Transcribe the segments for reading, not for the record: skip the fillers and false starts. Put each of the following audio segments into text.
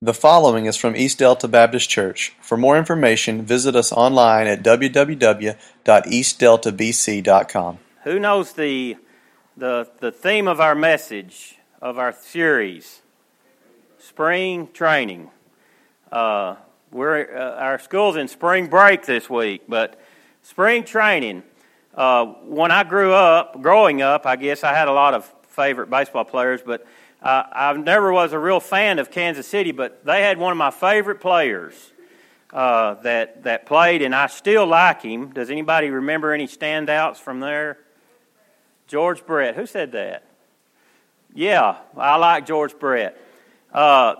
The following is from East Delta Baptist Church. For more information, visit us online at www.eastdeltabc.com. Who knows the theme of our message, of our series? Spring training. Our school's in spring break this week, but spring training. When I growing up, I guess I had a lot of favorite baseball players, but I never was a real fan of Kansas City, but they had one of my favorite players that played, and I still like him. Does anybody remember any standouts from there? George Brett. Who said that? Yeah, I like George Brett.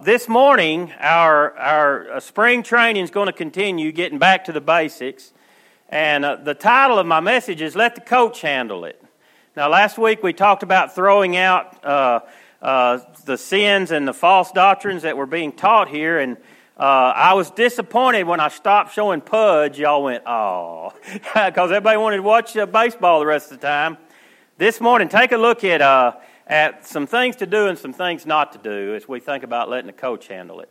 This morning, our spring training is going to continue, getting back to the basics, and the title of my message is "Let the Coach Handle It." Now, last week we talked about throwing out the sins and the false doctrines that were being taught here, and I was disappointed when I stopped showing Pudge. Y'all went, "Oh," because everybody wanted to watch baseball the rest of the time. This morning, take a look at some things to do and some things not to do as we think about letting the coach handle it.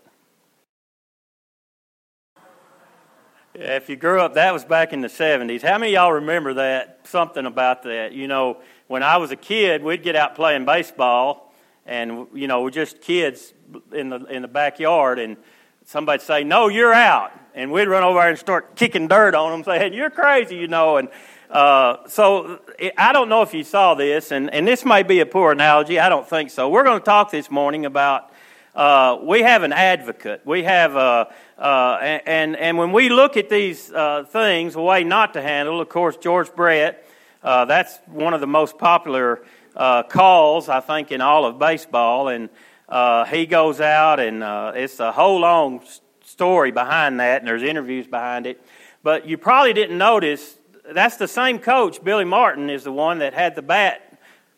If you grew up, that was back in the 70s. How many of y'all remember that, something about that? You know, when I was a kid, we'd get out playing baseball. And, you know, we're just kids in the backyard, and somebody'd say, "No, you're out." And we'd run over and start kicking dirt on them, saying, "You're crazy, you know." And I don't know if you saw this, and this may be a poor analogy. I don't think so. We're going to talk this morning about we have an advocate. We have and when we look at these things, a way not to handle, of course, George Brett, that's one of the most popular calls, I think, in all of baseball, and he goes out, and it's a whole long story behind that, and there's interviews behind it, but you probably didn't notice, that's the same coach. Billy Martin is the one that had the bat.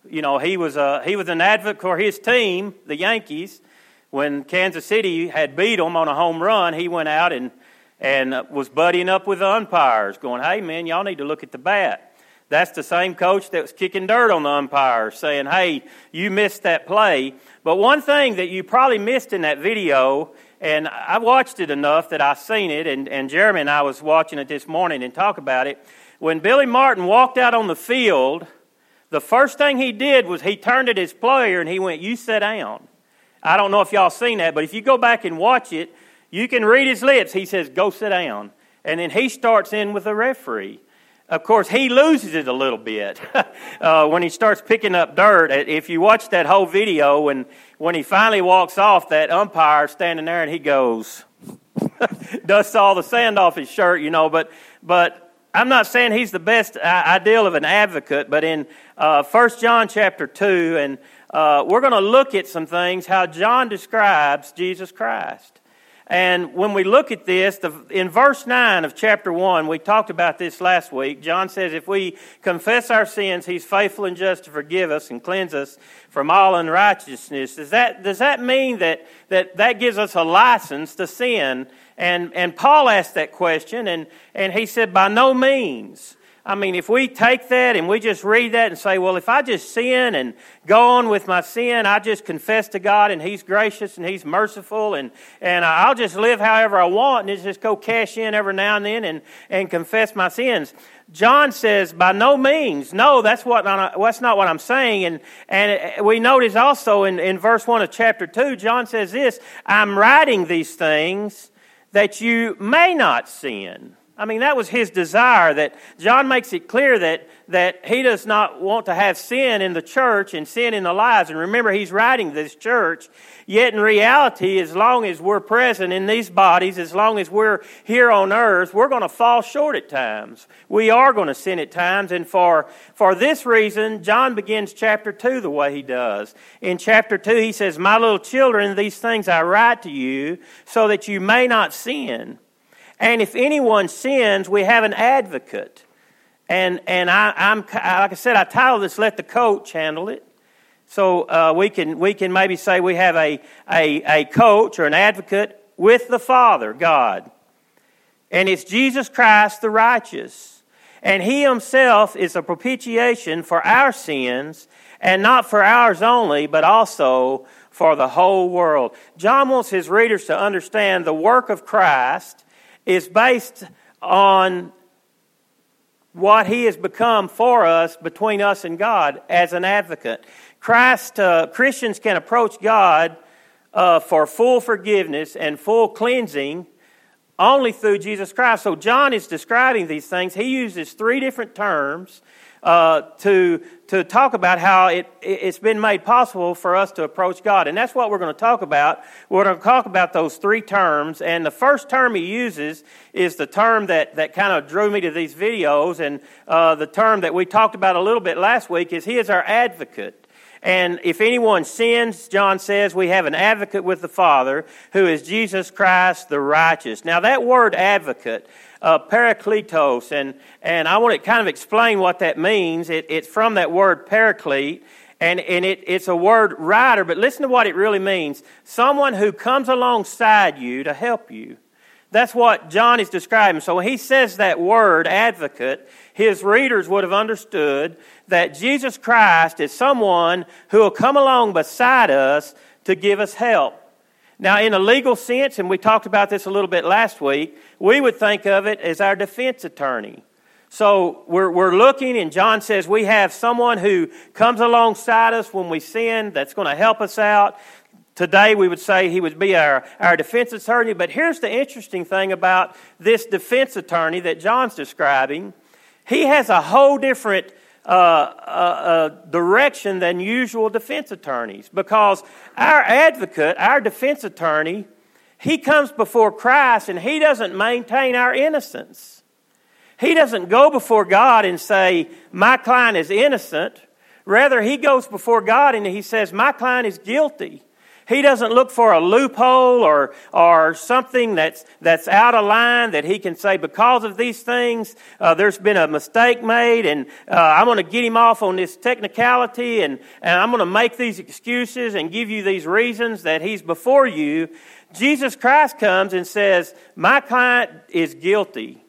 You know, he was an advocate for his team, the Yankees. When Kansas City had beat them on a home run, he went out and was buddying up with the umpires, going, "Hey, man, y'all need to look at the bat." That's the same coach that was kicking dirt on the umpires, saying, "Hey, you missed that play." But one thing that you probably missed in that video, and I watched it enough that I seen it, and Jeremy and I was watching it this morning and talk about it. When Billy Martin walked out on the field, the first thing he did was he turned at his player and he went, "You sit down." I don't know if y'all seen that, but if you go back and watch it, you can read his lips. He says, "Go sit down." And then he starts in with the referee. Of course, he loses it a little bit when he starts picking up dirt. If you watch that whole video, and when he finally walks off, that umpire standing there, and he goes, dusts all the sand off his shirt, you know. But I'm not saying he's the best ideal of an advocate, but in 1 John chapter 2, and we're going to look at some things, how John describes Jesus Christ. And when we look at this, in verse 9 of chapter 1, we talked about this last week. John says, if we confess our sins, he's faithful and just to forgive us and cleanse us from all unrighteousness. Does that mean that gives us a license to sin? And Paul asked that question, and he said, by no means. I mean, if we take that and we just read that and say, well, if I just sin and go on with my sin, I just confess to God and he's gracious and he's merciful, and I'll just live however I want and just go cash in every now and then and confess my sins. John says, by no means. No, that's not what I'm saying. And we notice also in verse 1 of chapter 2, John says this, I'm writing these things that you may not sin. I mean, that was his desire, that John makes it clear that he does not want to have sin in the church and sin in the lives. And remember, he's writing this church, yet in reality, as long as we're present in these bodies, as long as we're here on earth, we're going to fall short at times. We are going to sin at times, and for this reason, John begins chapter 2 the way he does. In chapter 2, he says, "My little children, these things I write to you so that you may not sin. And if anyone sins, we have an advocate." And I'm like I said, I titled this "Let the Coach Handle It." So we can maybe say we have a coach or an advocate with the Father, God. And it's Jesus Christ the righteous. And he himself is a propitiation for our sins, and not for ours only, but also for the whole world. John wants his readers to understand the work of Christ is based on what he has become for us, between us and God, as an advocate. Christians can approach God for full forgiveness and full cleansing only through Jesus Christ. So John is describing these things. He uses three different terms to talk about how it's been made possible for us to approach God. And that's what we're going to talk about. We're going to talk about those three terms. And the first term he uses is the term that kind of drew me to these videos. And the term that we talked about a little bit last week is he is our advocate. And if anyone sins, John says, we have an advocate with the Father, who is Jesus Christ the righteous. Now that word advocate, paracletos, and I want to kind of explain what that means. It's from that word paraclete, and it's a word rider, but listen to what it really means. Someone who comes alongside you to help you. That's what John is describing. So when he says that word, advocate, his readers would have understood that Jesus Christ is someone who will come along beside us to give us help. Now, in a legal sense, and we talked about this a little bit last week, we would think of it as our defense attorney. So we're looking, and John says we have someone who comes alongside us when we sin that's going to help us out. Today we would say he would be our defense attorney. But here's the interesting thing about this defense attorney that John's describing. He has a whole different direction than usual defense attorneys, because our advocate, our defense attorney, he comes before Christ and he doesn't maintain our innocence. He doesn't go before God and say, my client is innocent. Rather, he goes before God and he says, my client is guilty. He doesn't look for a loophole or something that's out of line that he can say, because of these things, there's been a mistake made, and I'm going to get him off on this technicality, and I'm going to make these excuses and give you these reasons that he's before you. Jesus Christ comes and says, my client is guilty,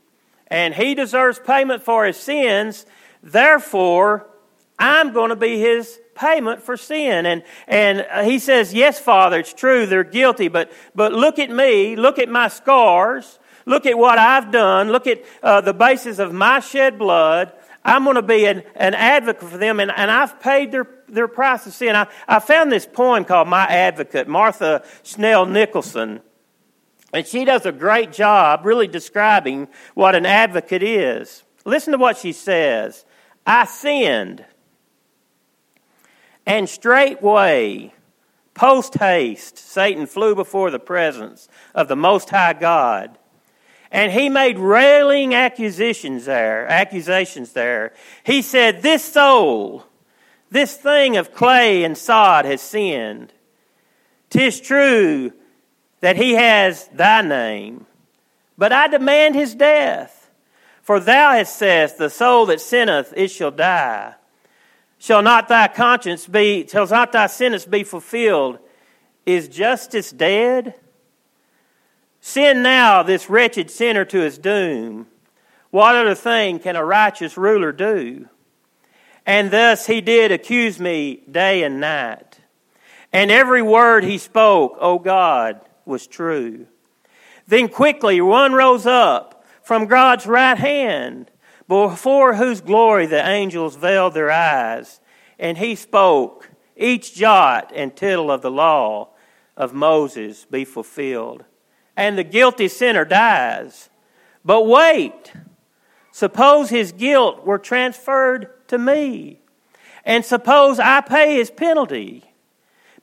and he deserves payment for his sins, therefore I'm going to be his payment for sin. And he says, yes, Father, it's true, they're guilty, but look at me, look at my scars, look at what I've done, look at the basis of my shed blood. I'm going to be an advocate for them, and I've paid their price of sin. I found this poem called My Advocate, Martha Snell Nicholson, and she does a great job really describing what an advocate is. Listen to what she says. I sinned, and straightway, post haste, Satan flew before the presence of the Most High God, and he made railing accusations there. He said, this soul, this thing of clay and sod has sinned. 'Tis true that he has thy name, but I demand his death. For thou hast said, the soul that sinneth, it shall die. Shall not thy sentence be fulfilled? Is justice dead? Send now this wretched sinner to his doom. What other thing can a righteous ruler do? And thus he did accuse me day and night. And every word he spoke, O God, was true. Then quickly one rose up from God's right hand, before whose glory the angels veiled their eyes, and he spoke, each jot and tittle of the law of Moses be fulfilled. And the guilty sinner dies. But wait, suppose his guilt were transferred to me, and suppose I pay his penalty.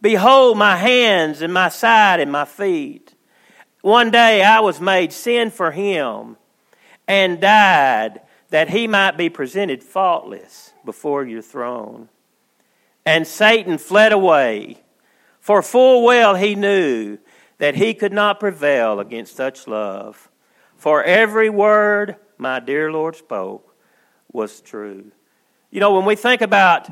Behold, my hands and my side and my feet. One day I was made sin for him, and died, that he might be presented faultless before your throne. And Satan fled away, for full well he knew that he could not prevail against such love. For every word my dear Lord spoke was true. You know, when we think about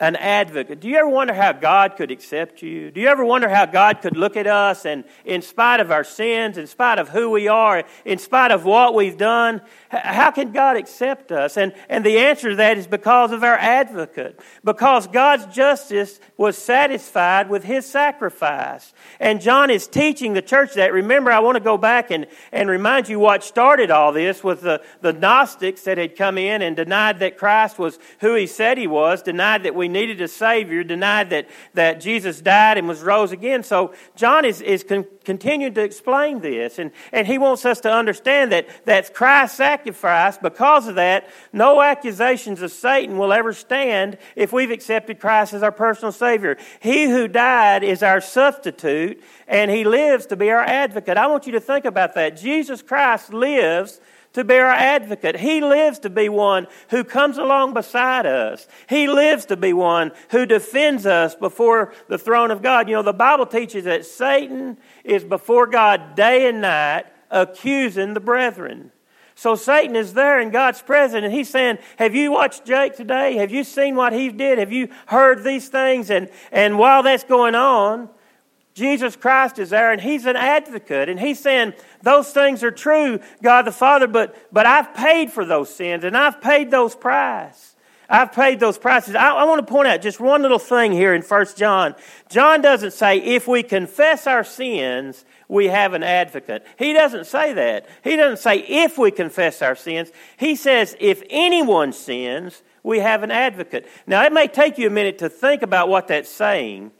an advocate. Do you ever wonder how God could accept you? Do you ever wonder how God could look at us and in spite of our sins, in spite of who we are, in spite of what we've done, how can God accept us? And the answer to that is because of our advocate. Because God's justice was satisfied with His sacrifice. And John is teaching the church that. Remember, I want to go back and remind you what started all this with the Gnostics that had come in and denied that Christ was who He said He was, denied that we needed a Savior, denied that Jesus died and was rose again. So John is continuing to explain this, and he wants us to understand that's Christ's sacrifice. Because of that, no accusations of Satan will ever stand if we've accepted Christ as our personal Savior. He who died is our substitute, and He lives to be our advocate. I want you to think about that. Jesus Christ lives to be our advocate. He lives to be one who comes along beside us. He lives to be one who defends us before the throne of God. You know, the Bible teaches that Satan is before God day and night accusing the brethren. So Satan is there in God's presence, and he's saying, have you watched Jake today? Have you seen what he did? Have you heard these things? And while that's going on, Jesus Christ is there, and He's an advocate, and He's saying, those things are true, God the Father, but I've paid for those sins, and I've paid those prices. I've paid those prices. I want to point out just one little thing here in 1 John. John doesn't say, if we confess our sins, we have an advocate. He doesn't say that. He doesn't say, if we confess our sins. He says, if anyone sins, we have an advocate. Now, it may take you a minute to think about what that's saying.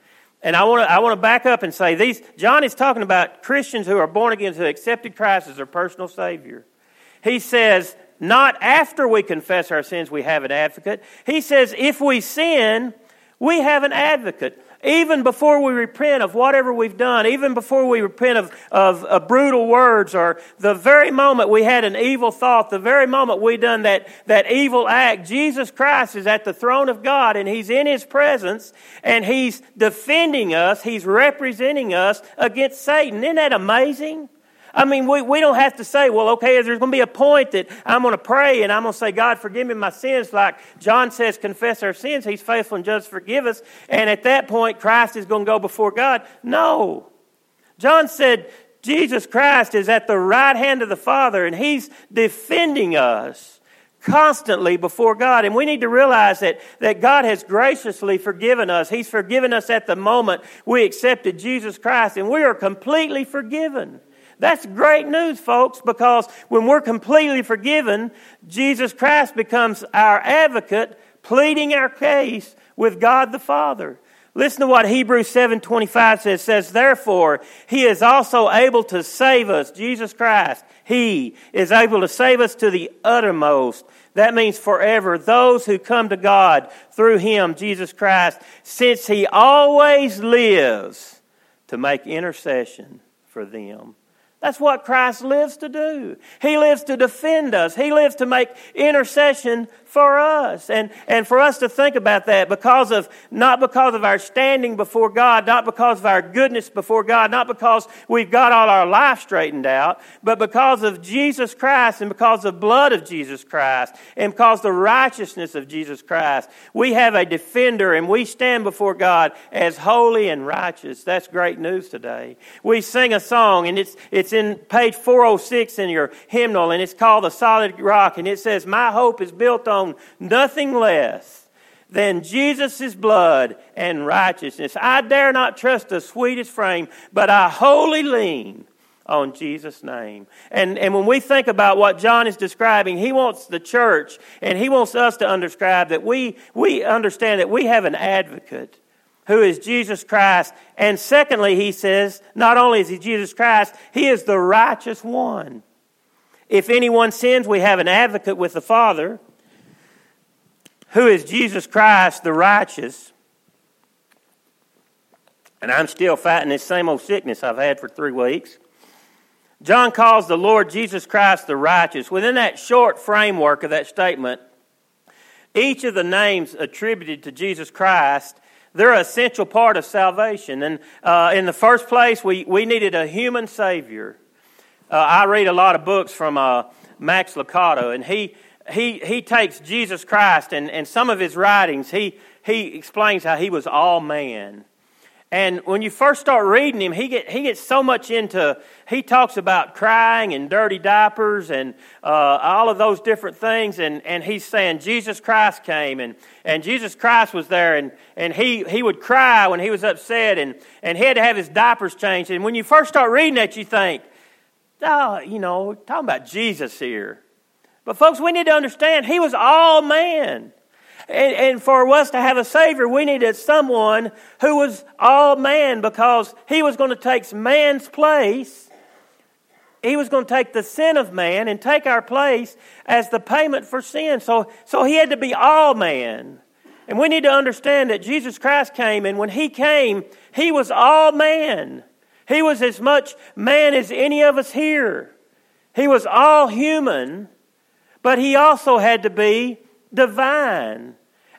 And I want to back up and say John is talking about Christians who are born again, who accepted Christ as their personal Savior. He says, not after we confess our sins we have an advocate. He says, if we sin, we have an advocate. Even before we repent of whatever we've done, even before we repent of brutal words, or the very moment we had an evil thought, the very moment we done that evil act, Jesus Christ is at the throne of God, and He's in His presence, and He's defending us, He's representing us against Satan. Isn't that amazing? I mean, we don't have to say, well, okay, there's going to be a point that I'm going to pray and I'm going to say, God, forgive me my sins. Like John says, confess our sins. He's faithful and just forgive us. And at that point, Christ is going to go before God. No. John said, Jesus Christ is at the right hand of the Father, and He's defending us constantly before God. And we need to realize that God has graciously forgiven us. He's forgiven us at the moment we accepted Jesus Christ, and we are completely forgiven. That's great news, folks, because when we're completely forgiven, Jesus Christ becomes our advocate, pleading our case with God the Father. Listen to what Hebrews 7:25 says. It says, therefore, He is also able to save us, Jesus Christ. He is able to save us to the uttermost. That means forever. Those who come to God through Him, Jesus Christ, since He always lives to make intercession for them. That's what Christ lives to do. He lives to defend us. He lives to make intercession for us. And for us to think about that, not because of our standing before God, not because of our goodness before God, not because we've got all our life straightened out, but because of Jesus Christ and because of the blood of Jesus Christ and because of the righteousness of Jesus Christ. We have a defender, and we stand before God as holy and righteous. That's great news today. We sing a song, and it's in page 406 in your hymnal, and it's called The Solid Rock, and it says, my hope is built on nothing less than Jesus' blood and righteousness. I dare not trust the sweetest frame, but I wholly lean on Jesus' name. And when we think about what John is describing, he wants the church, and he wants us to understand that we understand that we have an advocate, who is Jesus Christ. And secondly, he says, not only is He Jesus Christ, He is the righteous one. If anyone sins, we have an advocate with the Father, who is Jesus Christ, the righteous. And I'm still fighting this same old sickness I've had for 3 weeks. John calls the Lord Jesus Christ the righteous. Within that short framework of that statement, each of the names attributed to Jesus Christ, they're an essential part of salvation. And in the first place, we needed a human Savior. I read a lot of books from Max Lucado, and he he takes Jesus Christ and some of his writings, he explains how he was all man. And when you first start reading him, he gets so much into, he talks about crying and dirty diapers and all of those different things. And he's saying Jesus Christ came and Jesus Christ was there and he would cry when he was upset and he had to have his diapers changed. And when you first start reading that, you think, oh, you know, we're talking about Jesus here. But folks, we need to understand he was all man. And for us to have a Savior, we needed someone who was all man because he was going to take man's place. He was going to take the sin of man and take our place as the payment for sin. So he had to be all man. And we need to understand that Jesus Christ came, and when he came, he was all man. He was as much man as any of us here. He was all human, but he also had to be divine.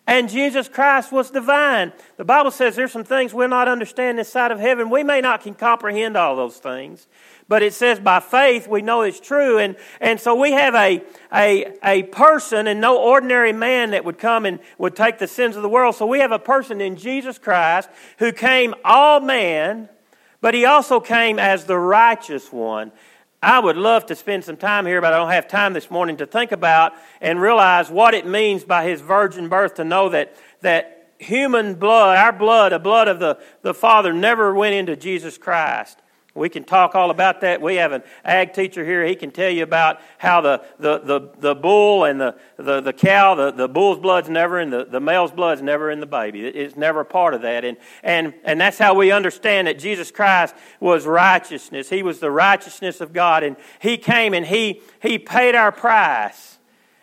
And Jesus Christ was divine. The Bible says there's some things we'll not understand this side of heaven. We may not can comprehend all those things. But it says by faith we know it's true. And so we have a person and no ordinary man that would come and would take the sins of the world. So we have a person in Jesus Christ who came all man, but he also came as the righteous one. I would love to spend some time here, but I don't have time this morning to think about and realize what it means by his virgin birth to know that human blood, our blood, the blood of the Father never went into Jesus Christ. We can talk all about that. We have an ag teacher here. He can tell you about how the bull and the cow, the bull's blood's never in the male's blood's never in the baby. It's never part of that. And that's how we understand that Jesus Christ was righteousness. He was the righteousness of God. And he came and he paid our price.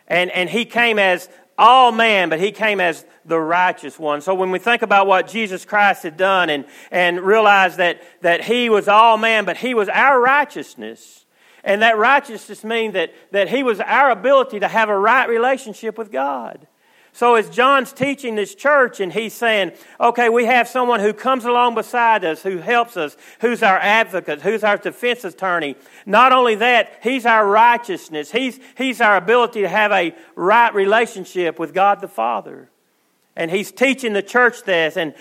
And he came as all man, but he came as the righteous one. So when we think about what Jesus Christ had done and realize that he was all man, but he was our righteousness, and that righteousness means that he was our ability to have a right relationship with God. So as John's teaching this church, and he's saying, okay, we have someone who comes along beside us, who helps us, who's our advocate, who's our defense attorney. Not only that, he's our righteousness. He's our ability to have a right relationship with God the Father. And he's teaching the church this, and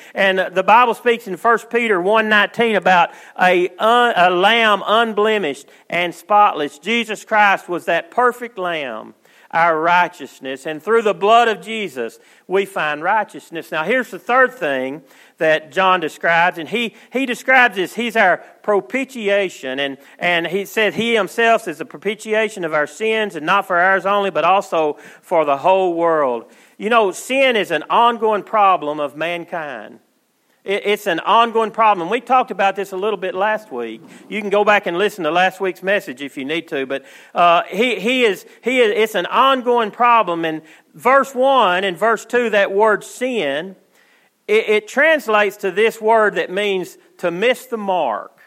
the Bible speaks in 1 Peter 1:19 about a lamb unblemished and spotless. Jesus Christ was that perfect lamb, our righteousness, and through the blood of Jesus we find righteousness. Now here's the third thing that John describes, and he describes this. He's our propitiation, and he said he himself is the propitiation of our sins, and not for ours only, but also for the whole world. You know, sin is an ongoing problem of mankind. It's an ongoing problem. We talked about this a little bit last week. You can go back and listen to last week's message if you need to. But he is. It's an ongoing problem. In verse 1 and verse 2, that word sin, it translates to this word that means to miss the mark.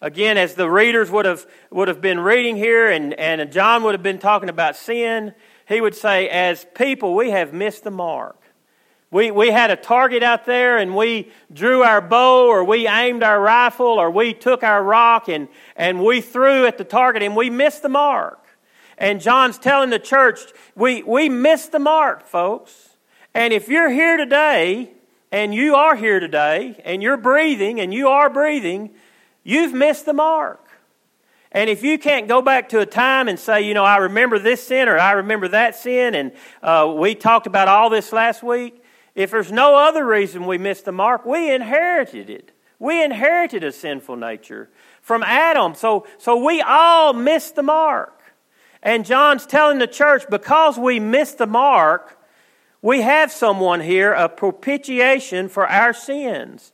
Again, as the readers would have been reading here, and John would have been talking about sin, he would say, as people, we have missed the mark. We had a target out there and we drew our bow or we aimed our rifle or we took our rock and we threw at the target and we missed the mark. And John's telling the church, we missed the mark, folks. And if you're here today and you are here today and you're breathing and you are breathing, you've missed the mark. And if you can't go back to a time and say, you know, I remember this sin or I remember that sin and we talked about all this last week, if there's no other reason we missed the mark, we inherited it. We inherited a sinful nature from Adam. So we all missed the mark. And John's telling the church, because we missed the mark, we have someone here, a propitiation for our sins.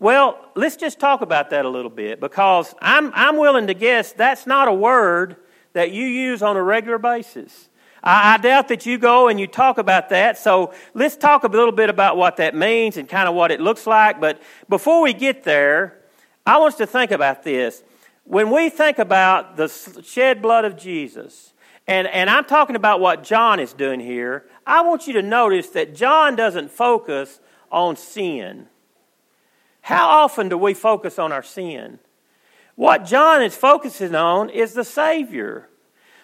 Well, let's just talk about that a little bit, because I'm willing to guess that's not a word that you use on a regular basis. I doubt that you go and you talk about that, so let's talk a little bit about what that means and kind of what it looks like. But before we get there, I want us to think about this. When we think about the shed blood of Jesus, and I'm talking about what John is doing here, I want you to notice that John doesn't focus on sin. How often do we focus on our sin? What John is focusing on is the Savior.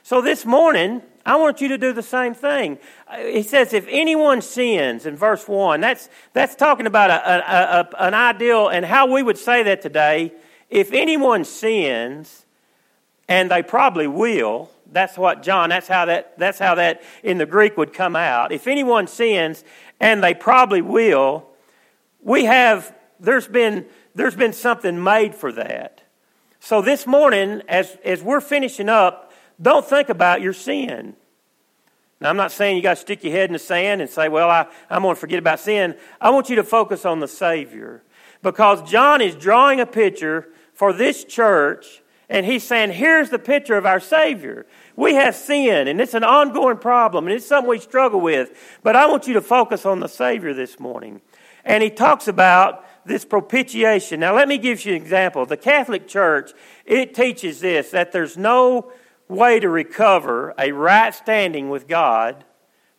So this morning, I want you to do the same thing. It says, if anyone sins, in verse 1, that's talking about an ideal and how we would say that today. If anyone sins, and they probably will, that's what John, that's how that in the Greek would come out. If anyone sins, and they probably will, there's been something made for that. So this morning, as we're finishing up, don't think about your sin. Now, I'm not saying you got to stick your head in the sand and say, well, I'm going to forget about sin. I want you to focus on the Savior. Because John is drawing a picture for this church, and he's saying, here's the picture of our Savior. We have sin, and it's an ongoing problem, and it's something we struggle with. But I want you to focus on the Savior this morning. And he talks about this propitiation. Now, let me give you an example. The Catholic Church, it teaches this, that there's no way to recover a right standing with God.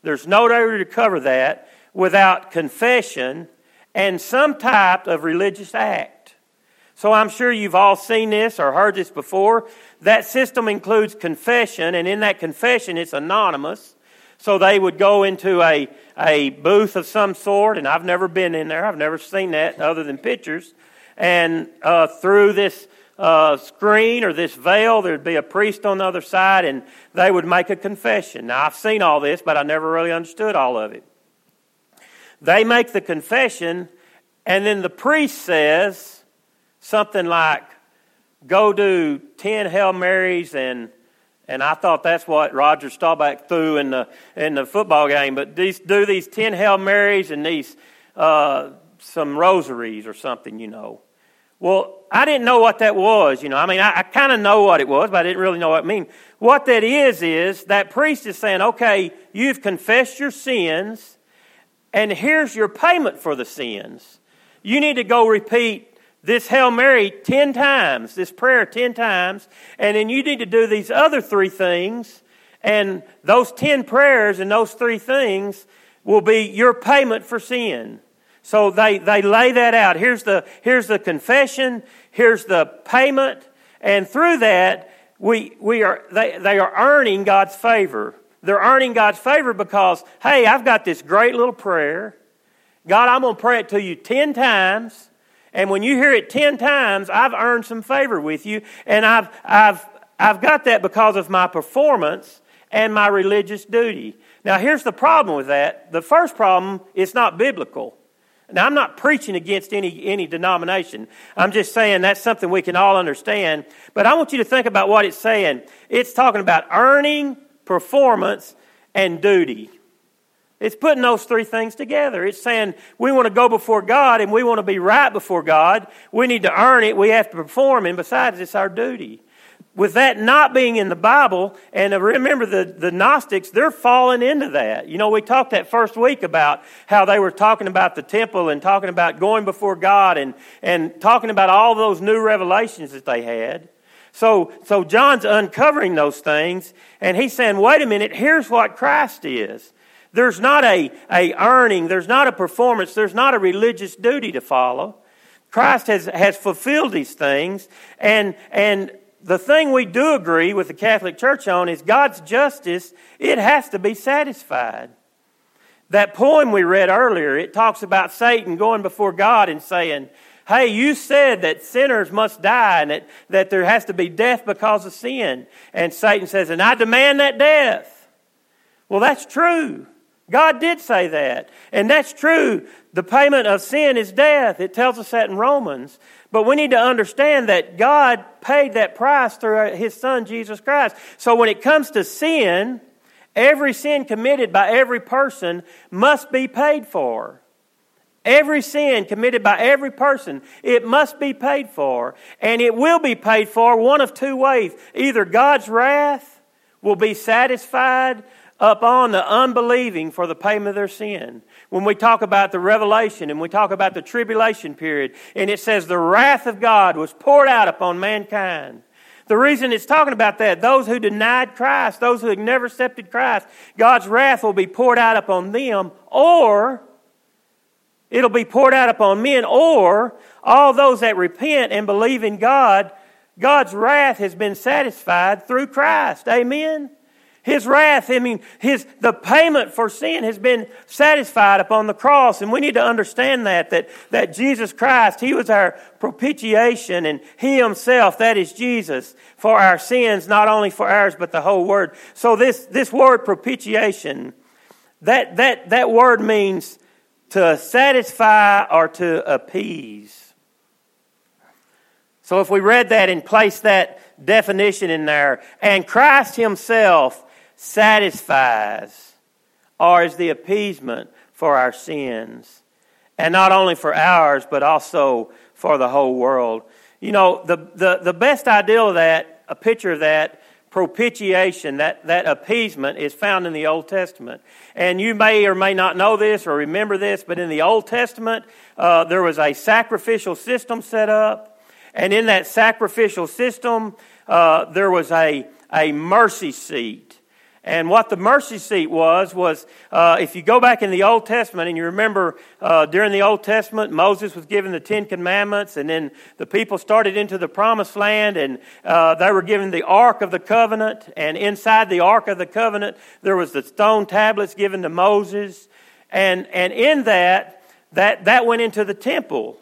There's no way to recover that without confession and some type of religious act. So I'm sure you've all seen this or heard this before. That system includes confession, and in that confession it's anonymous. So they would go into a booth of some sort, and I've never been in there. I've never seen that other than pictures. And through this screen or this veil, there'd be a priest on the other side, and they would make a confession. Now, I've seen all this, but I never really understood all of it. They make the confession, and then the priest says something like, go do 10 Hail Marys, and I thought that's what Roger Staubach threw in the football game, but do these 10 Hail Marys and these some rosaries or something, you know. Well, I didn't know what that was, you know. I mean, I kind of know what it was, but I didn't really know what it meant. What that is that priest is saying, okay, you've confessed your sins, and here's your payment for the sins. You need to go repeat this Hail Mary 10 times, this prayer 10 times, and then you need to do these other 3 things, and those 10 prayers and those 3 things will be your payment for sin. So they lay that out. Here's the confession, here's the payment, and through that they are earning God's favor. They're earning God's favor because, hey, I've got this great little prayer. God, I'm going to pray it to you 10 times, and when you hear it 10 times, I've earned some favor with you, and I've got that because of my performance and my religious duty. Now here's the problem with that. The first problem, it's not biblical. Now, I'm not preaching against any denomination. I'm just saying that's something we can all understand. But I want you to think about what it's saying. It's talking about earning, performance, and duty. It's putting those 3 things together. It's saying we want to go before God and we want to be right before God. We need to earn it. We have to perform. And besides, it's our duty. With that not being in the Bible, and remember the Gnostics, they're falling into that. You know, we talked that first week about how they were talking about the temple and talking about going before God and talking about all those new revelations that they had. So John's uncovering those things, and he's saying, wait a minute, here's what Christ is. There's not a earning, there's not a performance, there's not a religious duty to follow. Christ has fulfilled these things, and the thing we do agree with the Catholic Church on is God's justice, it has to be satisfied. That poem we read earlier, it talks about Satan going before God and saying, hey, you said that sinners must die and that there has to be death because of sin. And Satan says, and I demand that death. Well, that's true. God did say that. And that's true. The payment of sin is death. It tells us that in Romans. But we need to understand that God paid that price through His Son, Jesus Christ. So when it comes to sin, every sin committed by every person must be paid for. Every sin committed by every person, it must be paid for. And it will be paid for one of 2 ways. Either God's wrath will be satisfied upon the unbelieving for the payment of their sin. When we talk about the revelation and we talk about the tribulation period, and it says the wrath of God was poured out upon mankind. The reason it's talking about that, those who denied Christ, those who had never accepted Christ, God's wrath will be poured out upon them, or it'll be poured out upon men, or all those that repent and believe in God, God's wrath has been satisfied through Christ. Amen? His wrath, I mean, the payment for sin has been satisfied upon the cross. And we need to understand that Jesus Christ, He was our propitiation, and He Himself, that is Jesus, for our sins, not only for ours, but the whole world. So this word propitiation, that word means to satisfy or to appease. So if we read that and place that definition in there, and Christ Himself satisfies or is the appeasement for our sins, and not only for ours, but also for the whole world. You know, the best ideal of that, a picture of that, propitiation, that appeasement, is found in the Old Testament. And you may or may not know this or remember this, but in the Old Testament, there was a sacrificial system set up. And in that sacrificial system, there was a mercy seat. And what the mercy seat was if you go back in the Old Testament, and you remember during the Old Testament, Moses was given the Ten Commandments, and then the people started into the Promised Land, and they were given the Ark of the Covenant. And inside the Ark of the Covenant, there was the stone tablets given to Moses. And in that went into the temple.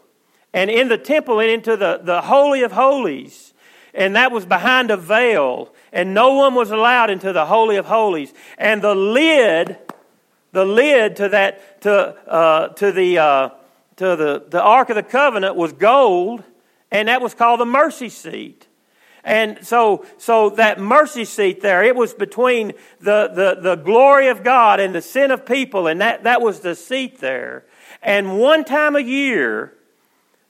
And in the temple, and into the Holy of Holies. And that was behind a veil, and no one was allowed into the Holy of Holies. And the lid to that to the Ark of the Covenant was gold, and that was called the mercy seat. And so that mercy seat there, it was between the glory of God and the sin of people, and that was the seat there. And one time a year,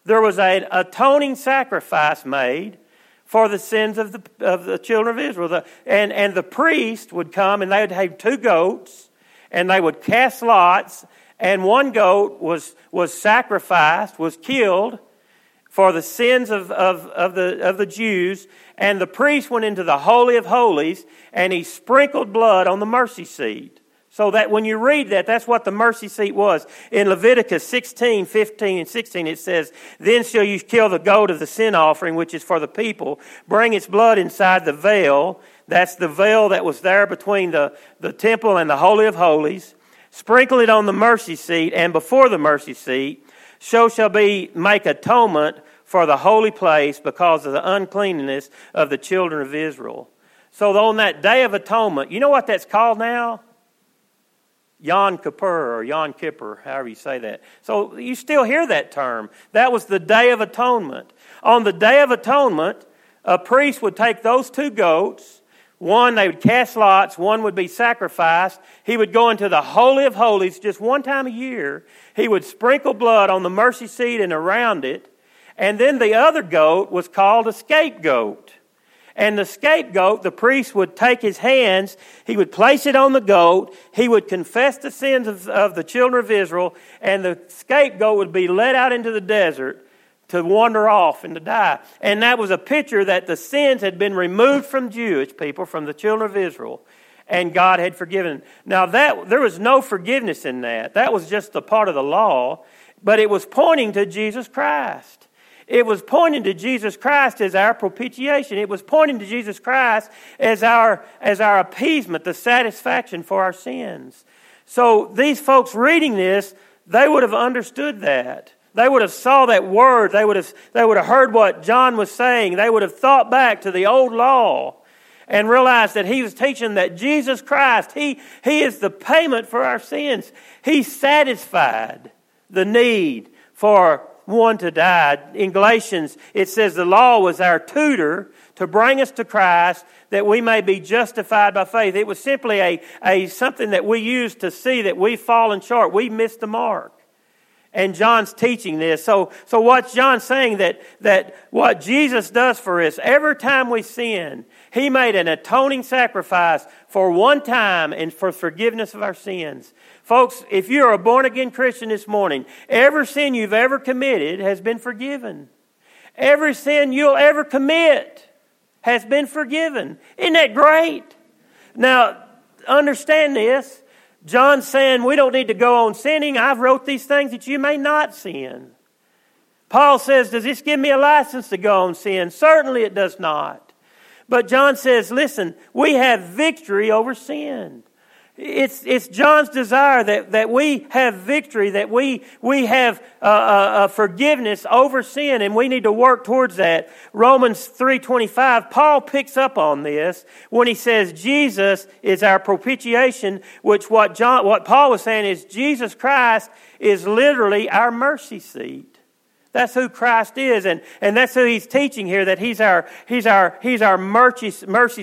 there was an atoning sacrifice made for the sins of the children of Israel. And the priest would come, and they would have two goats, and they would cast lots, and one goat was sacrificed, was killed for the sins of the Jews, and the priest went into the Holy of Holies, and he sprinkled blood on the mercy seat. So that when you read that, that's what the mercy seat was. In Leviticus 16, 15, and 16, it says, "Then shall you kill the goat of the sin offering, which is for the people. Bring its blood inside the veil." That's the veil that was there between the temple and the Holy of Holies. "Sprinkle it on the mercy seat, and before the mercy seat, so shall be make atonement for the holy place because of the uncleanness of the children of Israel." So on that Day of Atonement, you know what that's called now? Yom Kippur, or Yom Kippur, however you say that. So you still hear that term. That was the Day of Atonement. On the Day of Atonement, a priest would take those two goats. One, they would cast lots. One would be sacrificed. He would go into the Holy of Holies just one time a year. He would sprinkle blood on the mercy seat and around it. And then the other goat was called a scapegoat. And the scapegoat, the priest would take his hands, he would place it on the goat, he would confess the sins of the children of Israel, and the scapegoat would be led out into the desert to wander off and to die. And that was a picture that the sins had been removed from Jewish people, from the children of Israel, and God had forgiven. Now, that there was no forgiveness in that. That was just a part of the law, but it was pointing to Jesus Christ. It was pointing to Jesus Christ as our propitiation. It was pointing to Jesus Christ as our appeasement, the satisfaction for our sins. So these folks reading this, they would have understood that. They would have saw that word. They would have heard what John was saying. They would have thought back to the old law and realized that he was teaching that Jesus Christ, He is the payment for our sins. He satisfied the need for one to die. In Galatians, it says the law was our tutor to bring us to Christ that we may be justified by faith. It was simply a something that we used to see that we've fallen short. We missed the mark. And John's teaching this. So what's John saying? That what Jesus does for us, every time we sin, He made an atoning sacrifice for one time and for forgiveness of our sins. Folks, if you're a born-again Christian this morning, every sin you've ever committed has been forgiven. Every sin you'll ever commit has been forgiven. Isn't that great? Now, understand this. John's saying we don't need to go on sinning. I've wrote these things that you may not sin. Paul says, does this give me a license to go on sin? Certainly it does not. But John says, listen, we have victory over sin. It's John's desire that we have victory, that we have forgiveness over sin, and we need to work towards that. Romans 3:25, Paul picks up on this when he says Jesus is our propitiation, which what Paul was saying is Jesus Christ is literally our mercy seat. That's who Christ is, and that's who he's teaching here, that he's our mercy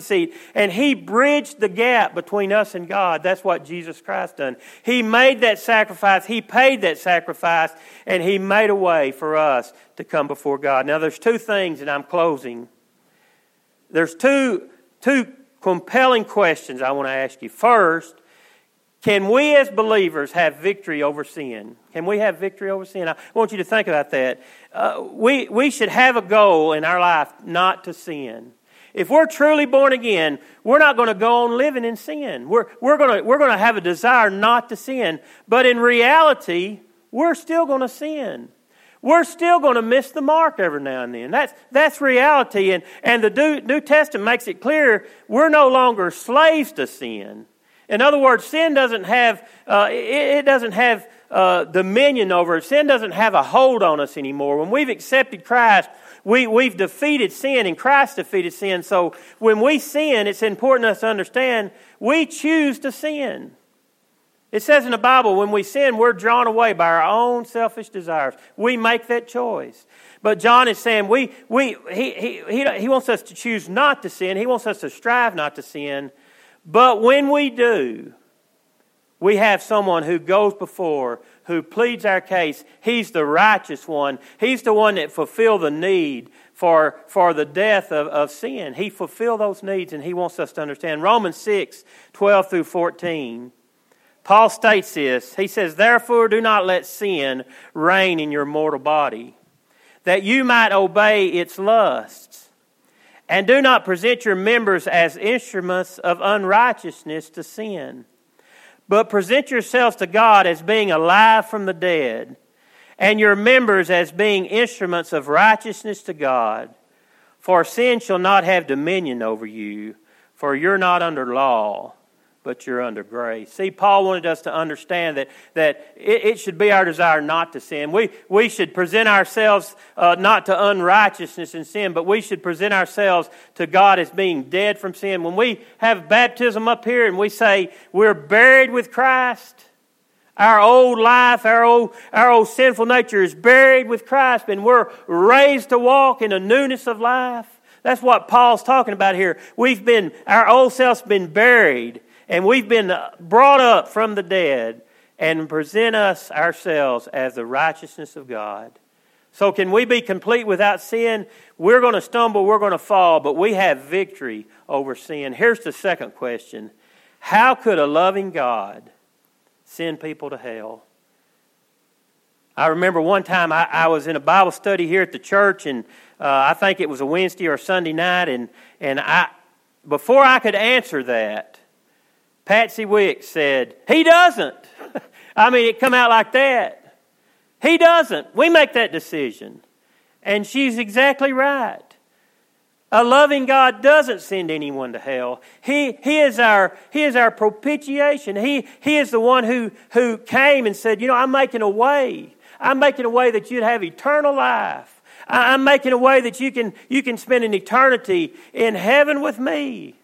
seat. And he bridged the gap between us and God. That's what Jesus Christ done. He made that sacrifice, he paid that sacrifice, and he made a way for us to come before God. Now there's two things, and I'm closing. There's two compelling questions I want to ask you. First, can we as believers have victory over sin? Can we have victory over sin? I want you to think about that. We should have a goal in our life not to sin. If we're truly born again, we're not going to go on living in sin. We're going to have a desire not to sin. But in reality, we're still going to sin. We're still going to miss the mark every now and then. That's reality. And the New Testament makes it clear we're no longer slaves to sin. In other words, sin doesn't have dominion over us. Sin doesn't have a hold on us anymore. When we've accepted Christ, we've defeated sin, and Christ defeated sin. So when we sin, it's important to us to understand we choose to sin. It says in the Bible, when we sin, we're drawn away by our own selfish desires. We make that choice. But John is saying he wants us to choose not to sin. He wants us to strive not to sin. But when we do, we have someone who goes before, who pleads our case. He's the righteous one. He's the one that fulfilled the need for the death of sin. He fulfilled those needs, and he wants us to understand. Romans 6:12 through 14, Paul states this. He says, "Therefore do not let sin reign in your mortal body, that you might obey its lusts. And do not present your members as instruments of unrighteousness to sin, but present yourselves to God as being alive from the dead, and your members as being instruments of righteousness to God. For sin shall not have dominion over you, for you're not under law, but you're under grace." See, Paul wanted us to understand that it should be our desire not to sin. We should present ourselves not to unrighteousness and sin, but we should present ourselves to God as being dead from sin. When we have baptism up here and we say we're buried with Christ, our old life, our old sinful nature is buried with Christ, and we're raised to walk in a newness of life. That's what Paul's talking about here. Our old self's been buried, and we've been brought up from the dead, and present us ourselves as the righteousness of God. So can we be complete without sin? We're going to stumble, we're going to fall, but we have victory over sin. Here's the second question. How could a loving God send people to hell? I remember one time I was in a Bible study here at the church, and I think it was a Wednesday or Sunday night, and before I could answer that, Patsy Wicks said, "He doesn't." I mean, it come out like that. He doesn't. We make that decision. And she's exactly right. A loving God doesn't send anyone to hell. He is our propitiation. He is the one who came and said, "I'm making a way. I'm making a way that you'd have eternal life. I'm making a way that you can spend an eternity in heaven with me."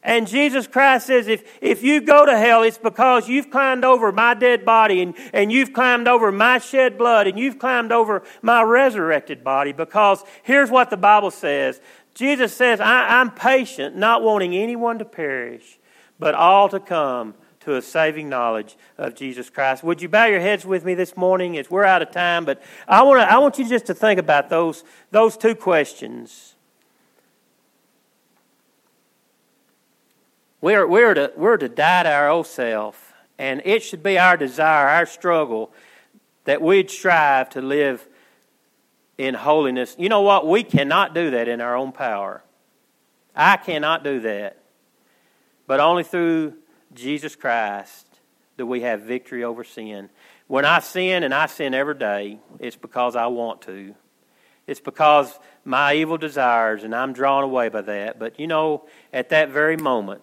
And Jesus Christ says, if you go to hell, it's because you've climbed over my dead body, and you've climbed over my shed blood, and you've climbed over my resurrected body. Because here's what the Bible says. Jesus says, I'm patient, not wanting anyone to perish, but all to come to a saving knowledge of Jesus Christ. Would you bow your heads with me this morning? We're out of time, but I want you just to think about those two questions. We're to die to our old self, and it should be our desire, our struggle, that we'd strive to live in holiness. You know what? We cannot do that in our own power. I cannot do that. But only through Jesus Christ do we have victory over sin. When I sin, and I sin every day, it's because I want to. It's because my evil desires, and I'm drawn away by that. But, you know, at that very moment,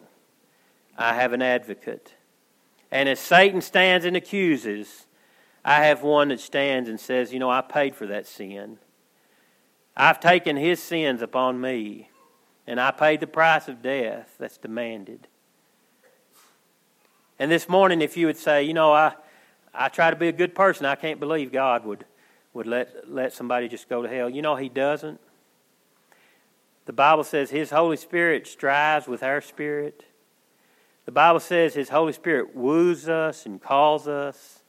I have an advocate. And as Satan stands and accuses, I have one that stands and says, you know, I paid for that sin. I've taken his sins upon me, and I paid the price of death that's demanded. And this morning, if you would say, you know, I try to be a good person. I can't believe God would let somebody just go to hell. You know, he doesn't. The Bible says his Holy Spirit strives with our spirit. The Bible says his Holy Spirit woos us and calls us,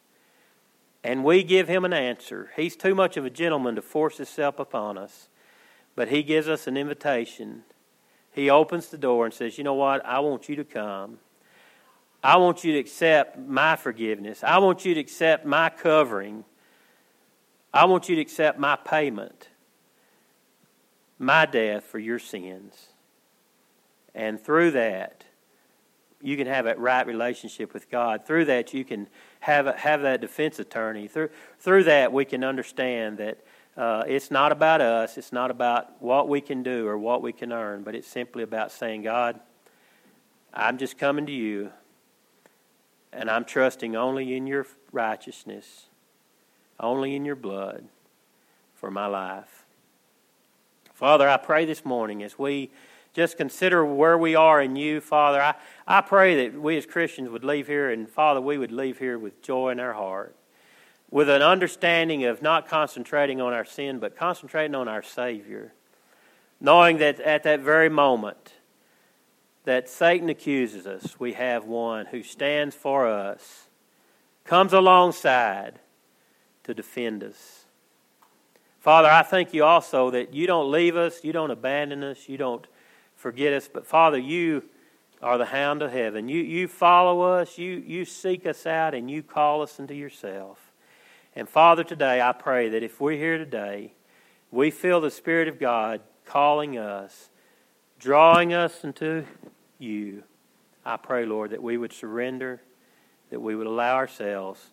and we give him an answer. He's too much of a gentleman to force himself upon us, but he gives us an invitation. He opens the door and says, you know what, I want you to come. I want you to accept my forgiveness. I want you to accept my covering. I want you to accept my payment, my death for your sins. And through that, you can have that right relationship with God. Through that, you can have that defense attorney. Through that, we can understand that it's not about us. It's not about what we can do or what we can earn, but it's simply about saying, God, I'm just coming to you, and I'm trusting only in your righteousness, only in your blood for my life. Father, I pray this morning as we just consider where we are in you, Father, I pray that we as Christians would leave here, and Father, we would leave here with joy in our heart, with an understanding of not concentrating on our sin, but concentrating on our Savior, knowing that at that very moment, that Satan accuses us, we have one who stands for us, comes alongside to defend us. Father, I thank you also that you don't leave us, you don't abandon us, you don't forget us, but Father, you are the hound of heaven. You follow us, you seek us out, and you call us into yourself. And Father, today I pray that if we're here today, we feel the Spirit of God calling us, drawing us into you. I pray, Lord, that we would surrender, that we would allow ourselves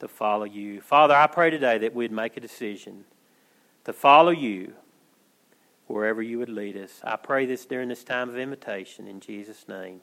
to follow you. Father, I pray today that we'd make a decision to follow you wherever you would lead us. I pray this during this time of invitation in Jesus' name.